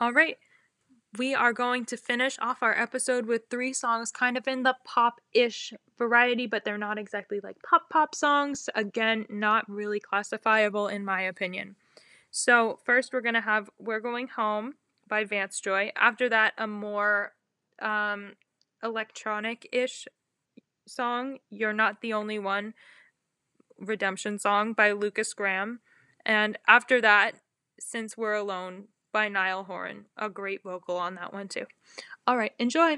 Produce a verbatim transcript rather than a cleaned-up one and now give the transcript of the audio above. All right, we are going to finish off our episode with three songs kind of in the pop-ish variety, but they're not exactly like pop-pop songs. Again, not really classifiable in my opinion. So first we're going to have We're Going Home by Vance Joy. After that, a more um, electronic-ish song, You're Not the Only One, Redemption Song by Lucas Graham. And after that, Since We're Alone by Niall Horan. A great vocal on that one too. All right, enjoy.